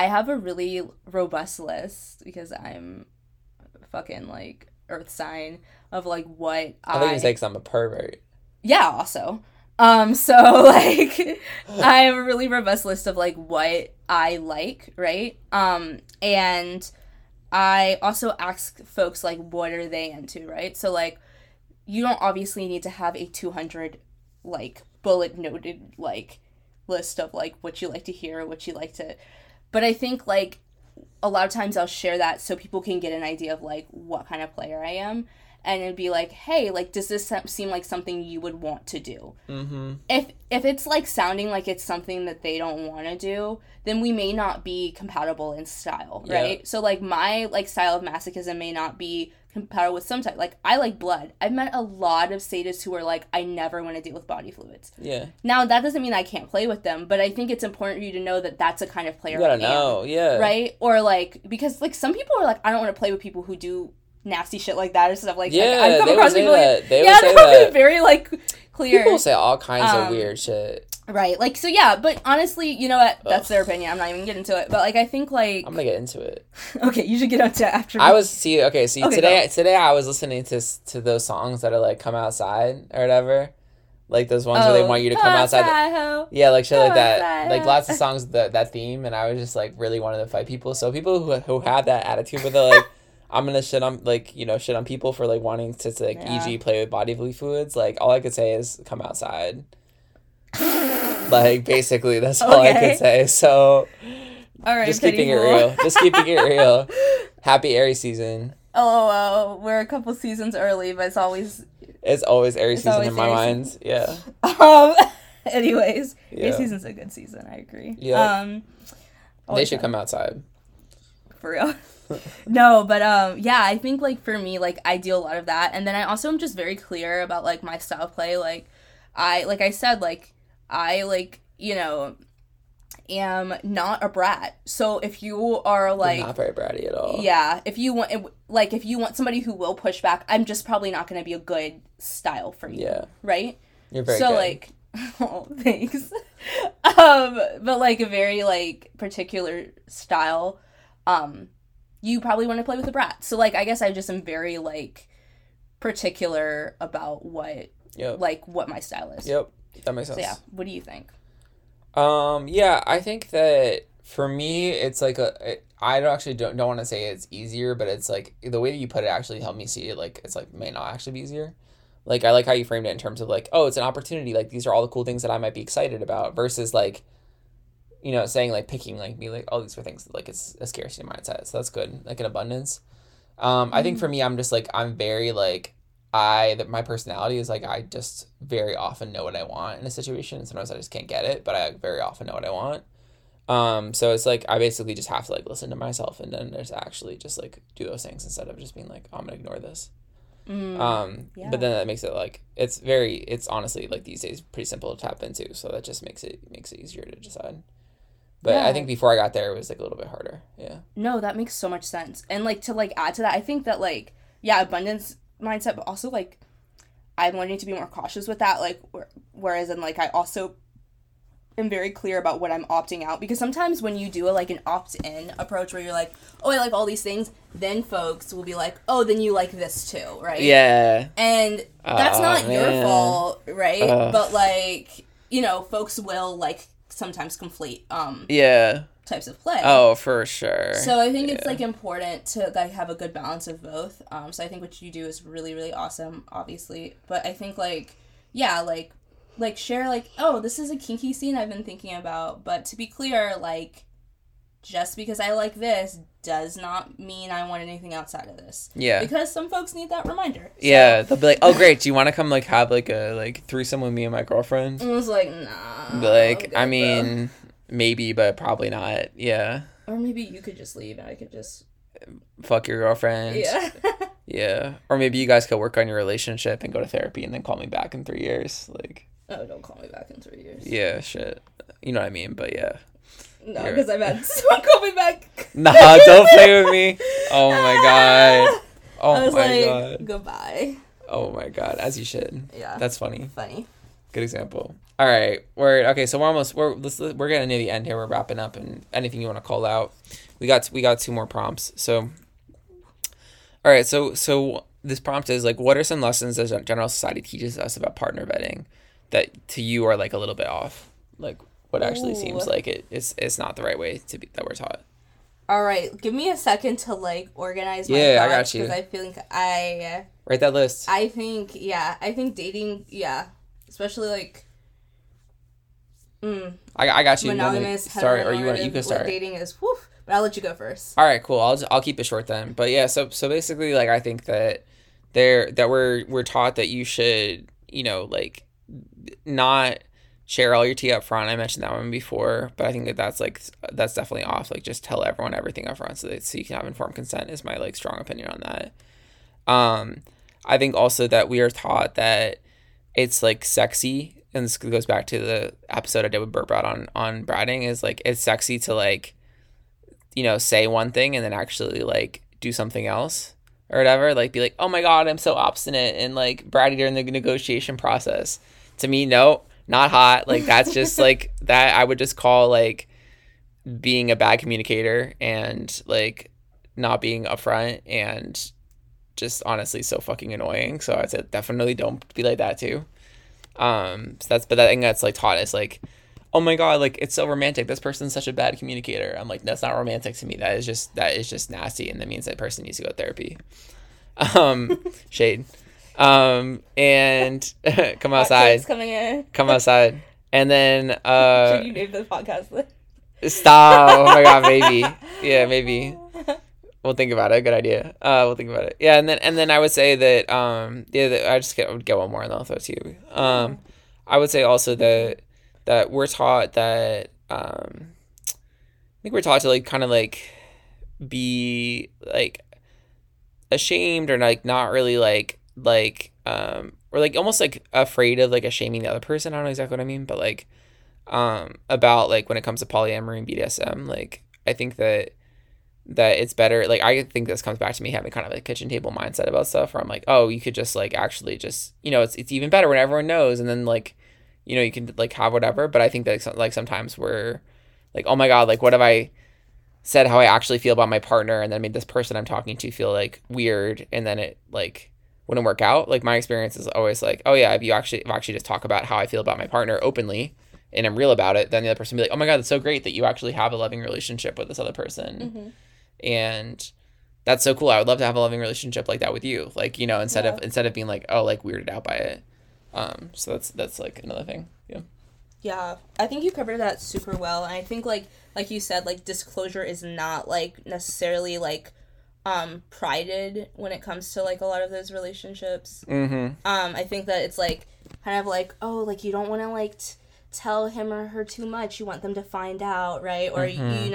have a really robust list because I'm fucking, earth sign of, what I think it's because I'm a pervert. Yeah, also. I have a really robust list of, what I like, right? And I also ask folks, what are they into, right? So, you don't obviously need to have a 200, bullet-noted, list of, what you like to hear, what you like to... But I think, a lot of times I'll share that so people can get an idea of, what kind of player I am. And it'd be like, hey, does this seem like something you would want to do? Mm-hmm. If it's, sounding like it's something that they don't want to do, then we may not be compatible in style, right? Yeah. So, my, style of masochism may not be compatible with some type. I like blood. I've met a lot of sadists who are I never want to deal with body fluids. Yeah. Now, that doesn't mean I can't play with them, but I think it's important for you to know that that's a kind of player. You gotta know, yeah. Right? Or, because, some people are I don't want to play with people who do nasty shit like that or stuff like that. Yeah, I've come across people that. Very clear. People say all kinds of weird shit. Right. So yeah, but honestly, you know what? That's their opinion. I'm not even getting into it. But I think I'm gonna get into it. Okay, you should get into it after. Today I was listening to those songs that are come outside or whatever. Those ones where they want you to come outside. Yeah, shit like that. Lots of songs that theme, and I was just really wanted to fight people. So people who have that attitude where they're I'm gonna shit on people for wanting to e.g. play with bodily fluids. All I could say is come outside. Basically that's all I could say. So, all right, just keeping it real. Just keeping it real. Happy Aries season. Oh, we're a couple seasons early, but it's always Aries season in my mind. Yeah. Anyways, Aries season's a good season. I agree. Yeah. They should come outside. For real. No, but yeah, I think for me I do a lot of that, and then I also am just very clear about my style of play. I said I am not a brat. So if you are you're not very bratty at all. Yeah, if you want somebody who will push back, I'm just probably not going to be a good style for you. Yeah. Right? You're very good. Oh, thanks. But a very particular style. You probably want to play with a brat. So, I guess I just am very, particular about what, what my style is. Yep. That makes sense. So, yeah. What do you think? Yeah, I think that for me, it's I actually don't want to say it's easier, but it's the way that you put it actually helped me see it. It's may not actually be easier. I like how you framed it in terms of it's an opportunity. These are all the cool things that I might be excited about versus you know, saying, picking, me, all these were things that, it's a scarcity mindset. So that's good. An abundance. I think for me, I'm just, I'm very, my personality is, I just very often know what I want in a situation. And sometimes I just can't get it, but I very often know what I want. So it's, I basically just have to, listen to myself and then just actually just, do those things instead of just being, I'm going to ignore this. Yeah. But then that makes it like it's honestly like these days pretty simple to tap into, so that just makes it easier to decide. But yeah. I think before I got there, it was like a little bit harder. Yeah. No, that makes so much sense. And like to like add to that, I think that like yeah, abundance mindset, but also like I'm learning to be more cautious with that. Like whereas in like I also am very clear about what I'm opting out, because sometimes when you do an opt-in approach where you're like, oh, I like all these things, then folks will be like, oh, then you like this too, right? Yeah. And that's not your fault, right? But like you know, folks will like sometimes conflate types of play. Oh, for sure. So I think it's like important to like have a good balance of both. So I think what you do is really, really awesome, obviously. But I think like yeah, like share like, oh, this is a kinky scene I've been thinking about. But to be clear, like just because I like this does not mean I want anything outside of this. Yeah. Because some folks need that reminder. So. Yeah. They'll be like, oh, great. Do you want to come, like, have, like, a, like, threesome with me and my girlfriend? And I was like, nah. Like, good, I mean, maybe, but probably not. Yeah. Or maybe you could just leave and I could just... Fuck your girlfriend. Yeah. Yeah. Or maybe you guys could work on your relationship and go to therapy and then call me back in 3 years. Like... Oh, don't call me back in 3 years. Yeah, shit. You know what I mean, but yeah. No, because I've had someone call me back. Nah, don't play with me. Oh my god. Oh my god. I was like, goodbye. Oh my god, as you should. Yeah. That's funny. Funny. Good example. All right, we're getting near the end here. We're wrapping up, and anything you want to call out. We got two more prompts. So, all right. So this prompt is like, what are some lessons that general society teaches us about partner vetting that to you are like a little bit off, like. What actually seems like it's not the right way to be that we're taught. All right, give me a second to like organize my thoughts, I got you. Because I feel like I write that list. I think dating, especially like. I got you. Monogamous. Sorry, or you can start. Dating is woof, but I'll let you go first. All right, cool. I'll keep it short then. But yeah, so basically, like I think that we're taught that you should like not. Share all your tea up front. I mentioned that one before, but I think that's definitely off. Like, just tell everyone everything up front so you can have informed consent is my, like, strong opinion on that. I think also that we are taught that it's, like, sexy, and this goes back to the episode I did with Bird Brat on bratting, is, like, it's sexy to, like, say one thing and then actually, like, do something else or whatever. Like, be like, oh, my God, I'm so obstinate and, like, bratty during the negotiation process. To me, no. Not hot. Like, that's just, like, that I would just call, like, being a bad communicator and, like, not being upfront and just honestly so fucking annoying. So I'd say definitely don't be like that, too. I think that's, like, taught us, like, oh, my God, like, it's so romantic. This person's such a bad communicator. I'm like, that's not romantic to me. That is just nasty, and that means that person needs to go to therapy. Shade. And come outside. Coming in. Come outside. And then should you name the podcast list? Stop. Oh my god, maybe. Yeah, maybe. We'll think about it. Good idea. We'll think about it. Yeah, and then I would say that I would get one more and then I'll throw it to you. I would say also that we're taught that I think we're taught to like kind of like be like ashamed or like not really like or like almost like afraid of like a shaming the other person. I don't know exactly what I mean, but like about like when it comes to polyamory and BDSM, like I think that it's better. Like I think this comes back to me having kind of a kitchen table mindset about stuff where I'm like, oh, you could just like actually just it's even better when everyone knows, and then like you can like have whatever. But I think that like sometimes we're like, oh my god, like what have I said how I actually feel about my partner and then made this person I'm talking to feel like weird, and then it like wouldn't work out. Like my experience is always like, oh yeah, if I actually just talk about how I feel about my partner openly and I'm real about it, then the other person will be like, oh my god, that's so great that you actually have a loving relationship with this other person. Mm-hmm. And that's so cool. I would love to have a loving relationship like that with you. Like, instead of being like, oh, like weirded out by it. So that's like another thing. Yeah. Yeah. I think you covered that super well. And I think like you said, like disclosure is not like necessarily like prided when it comes to like a lot of those relationships. Mm-hmm. I think that it's like kind of like, oh, like you don't want to like tell him or her too much, you want them to find out, right? Or mm-hmm.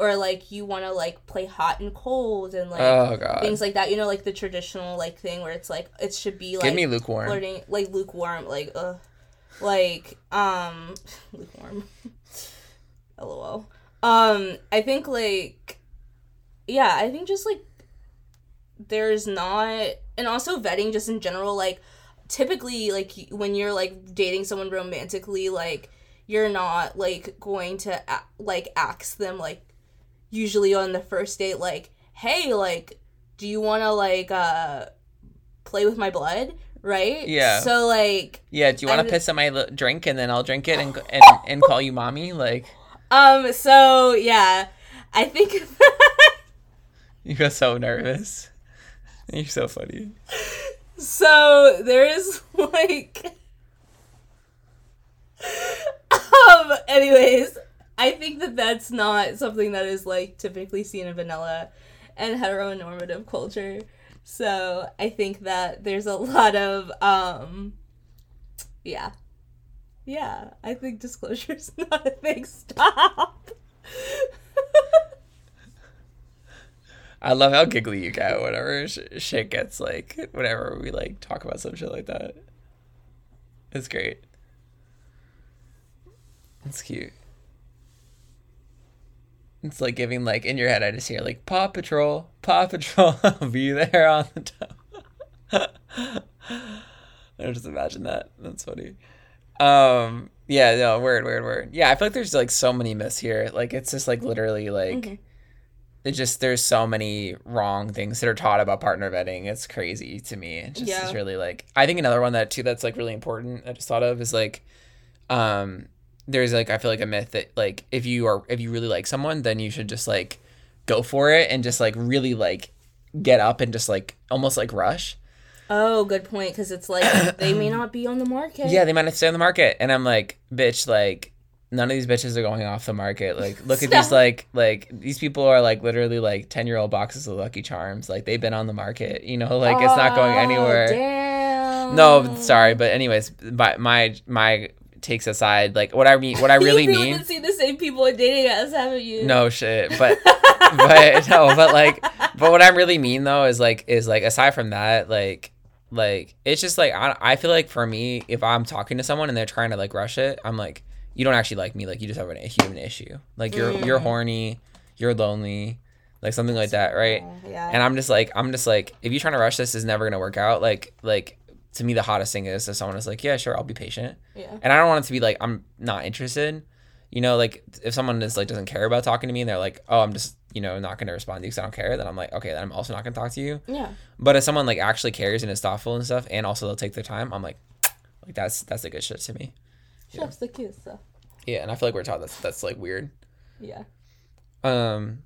or like you want to like play hot and cold and like things like that, you know, like the traditional like thing where it's like it should be like give me lukewarm flirting, like lukewarm, like lukewarm lol. I think like yeah, I think just like there's not, and also vetting just in general, like typically like when you're like dating someone romantically, like you're not like going to like ask them like usually on the first date like, hey, like do you want to like play with my blood, right? Yeah, so like yeah, do you want to piss on my drink and then I'll drink it and call you mommy, like so yeah, I think you got so nervous. You're so funny. So there is like anyways, I think that that's not something that is like typically seen in vanilla and heteronormative culture. So I think that there's a lot of yeah, I think disclosure is not a big stop. I love how giggly you get whenever shit gets, like, whenever we, like, talk about some shit like that. It's great. It's cute. It's, like, giving, like, in your head, I just hear, like, Paw Patrol, I'll be there on the top. I just imagine that. That's funny. Yeah, no, word. Yeah, I feel like there's, like, so many myths here. Like, it's just, like, literally, like... Mm-hmm. It just, there's so many wrong things that are taught about partner vetting. It's crazy to me. It just is really like, I think another one that too, that's like really important I just thought of is like, there's like, I feel like a myth that like, if you really like someone, then you should just like go for it and just like really like get up and just like almost like rush. Oh, good point. 'Cause it's like, they may not be on the market. Yeah. They might not stay on the market. And I'm like, bitch, like, none of these bitches are going off the market. Like, look at these, like these people are, like, literally, like, 10-year-old boxes of Lucky Charms. Like, they've been on the market, you know? Like, it's not going anywhere. Damn. No, sorry. But anyways, my takes aside, like, what I really mean... You've been seeing the same people dating us, haven't you? No shit. But what I really mean, though, is, like, aside from that, like, it's just, like, I feel like for me, if I'm talking to someone and they're trying to, like, rush it, I'm, like... You don't actually like me. Like, you just have a human issue. Like, you're horny, you're lonely, like something like that, right? Yeah. And I'm just like, if you're trying to rush this, is never gonna work out. Like to me, the hottest thing is if someone is like, yeah, sure, I'll be patient. Yeah. And I don't want it to be like I'm not interested. You know, like if someone is like doesn't care about talking to me and they're like, oh, I'm just, you know, not gonna respond to you because I don't care. Then I'm like, okay, then I'm also not gonna talk to you. Yeah. But if someone like actually cares and is thoughtful and stuff, and also they'll take their time, I'm like that's the good shit to me. Yeah. Chef's the cute stuff. Yeah, and I feel like we're taught that's like weird. Yeah. Cool.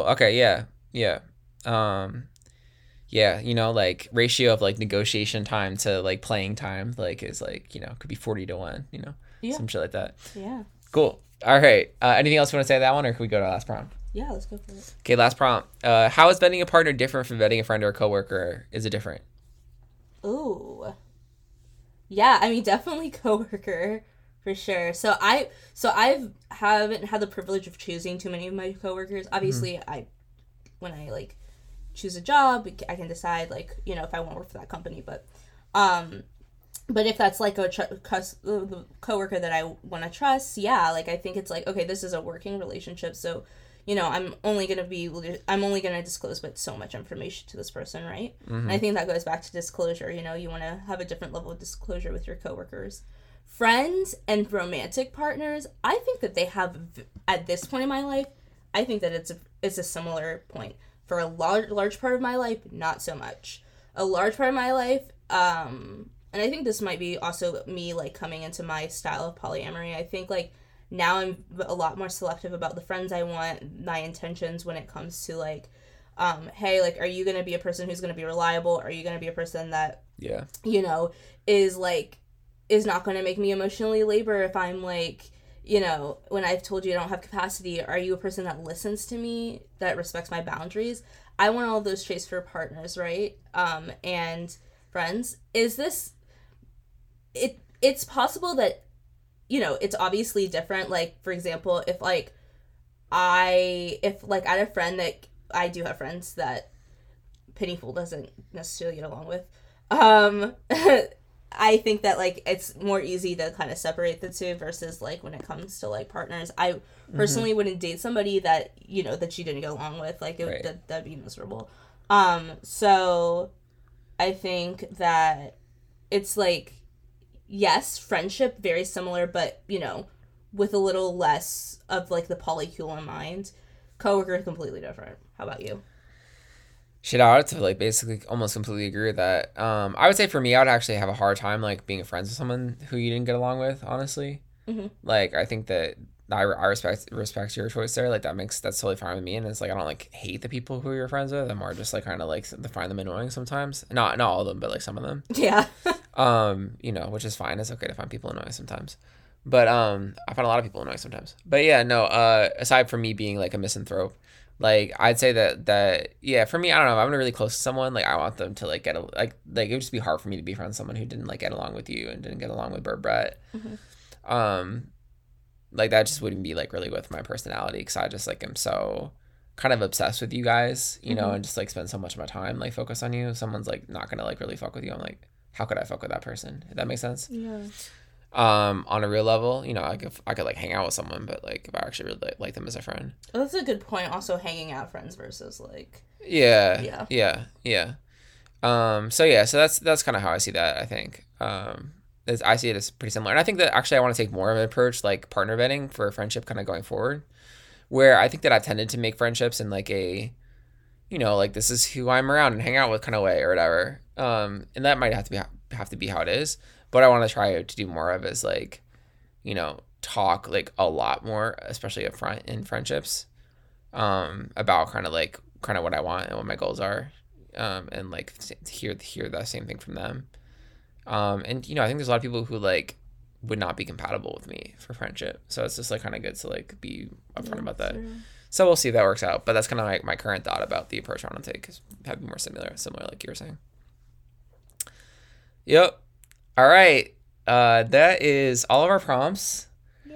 Okay. Yeah. Yeah. You know, like ratio of like negotiation time to like playing time, like is like, you know, could be 40 to 1. You know, some shit like that. Yeah. Cool. All right. Anything else you want to say to that one, or can we go to our last prompt? Yeah, let's go for it. Okay, last prompt. How is vetting a partner different from vetting a friend or a coworker? Is it different? Ooh. Yeah, I mean, definitely coworker for sure. So I haven't had the privilege of choosing too many of my coworkers. Obviously, when I like choose a job, I can decide like, you know, if I want to work for that company. But if that's like a coworker that I want to trust, yeah, like I think it's like, okay, this is a working relationship, so you know, I'm only gonna disclose but so much information to this person, right? Mm-hmm. And I think that goes back to disclosure. You know, you want to have a different level of disclosure with your coworkers. Friends and romantic partners, I think that they have, at this point in my life, I think that it's a similar point. For a large part of my life, not so much. A large part of my life, and I think this might be also me, like, coming into my style of polyamory. I think, like, now I'm a lot more selective about the friends I want, my intentions when it comes to, like, hey, like, are you going to be a person who's going to be reliable? Are you going to be a person that, you know, is, like, is not going to make me emotionally labor if I'm, like, you know, when I've told you I don't have capacity? Are you a person that listens to me, that respects my boundaries? I want all those traits for partners, right? And friends. Is this... It's possible that, you know, it's obviously different. Like, for example, if, like, I had a friend that, I do have friends that Penny Fool doesn't necessarily get along with. I think that, like, it's more easy to kind of separate the two versus, like, when it comes to, like, partners. I personally wouldn't date somebody that, you know, that you didn't get along with. Like, it, that'd be miserable. So I think that it's, like, yes, friendship, very similar, but, you know, with a little less of, like, the polycule in mind. Coworker, completely different. How about you? Shit, I would basically almost completely agree with that. I would say for me, I would actually have a hard time, like, being friends with someone who you didn't get along with, honestly. Mm-hmm. Like, I think that I respect your choice there. Like, that's totally fine with me. And it's, like, I don't, like, hate the people who you're friends with. I'm more just, like, kind of, like, find them annoying sometimes. Not all of them, but, like, some of them. Yeah. You know, which is fine. It's okay to find people annoying sometimes. But I find a lot of people annoying sometimes. But, yeah, no, aside from me being, like, a misanthrope, like, I'd say that yeah, for me, I don't know, if I'm really close to someone, like, I want them to, like, get, like, it would just be hard for me to be friends with someone who didn't, like, get along with you and didn't get along with Bird Brat. Mm-hmm. Like, that just wouldn't be, like, really with my personality, because I just, like, am so kind of obsessed with you guys, you know, and just, like, spend so much of my time, like, focused on you. If someone's, like, not gonna, like, really fuck with you, I'm like, how could I fuck with that person? If that makes sense? Yeah. On a real level, you know, I could like hang out with someone, but like if I actually really like them as a friend. Well, that's a good point. Also, hanging out friends versus like. Yeah. So that's kind of how I see that. I think I see it as pretty similar, and I think that actually I want to take more of an approach like partner vetting for friendship, kind of going forward, where I think that I've tended to make friendships in like a, you know, like this is who I'm around and hang out with kind of way or whatever. And that might have to be how it is. What I want to try to do more of is, like, you know, talk, like, a lot more, especially up front in friendships, about kind of what I want and what my goals are, and, like, hear that same thing from them. And, you know, I think there's a lot of people who, like, would not be compatible with me for friendship. So it's just, like, kind of good to, like, be upfront about that. True. So we'll see if that works out. But that's kind of, like, my current thought about the approach I want to take is having more similar like you were saying. Yep. All right, that is all of our prompts. Yay.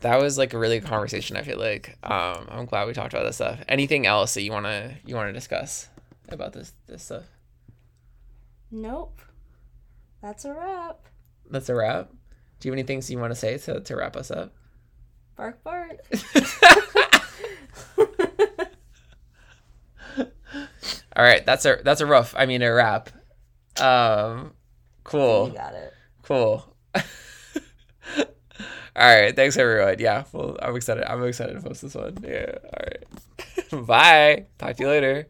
That was like a really good conversation. I feel like I'm glad we talked about this stuff. Anything else that you wanna discuss about this stuff? Nope, that's a wrap. That's a wrap. Do you have any things you want to say to wrap us up? Bark, bark. All right, that's a wrap. Cool. You got it. Cool. All right. Thanks, everyone. Yeah. Well, I'm excited to post this one. Yeah. All right. Bye. Talk to you later.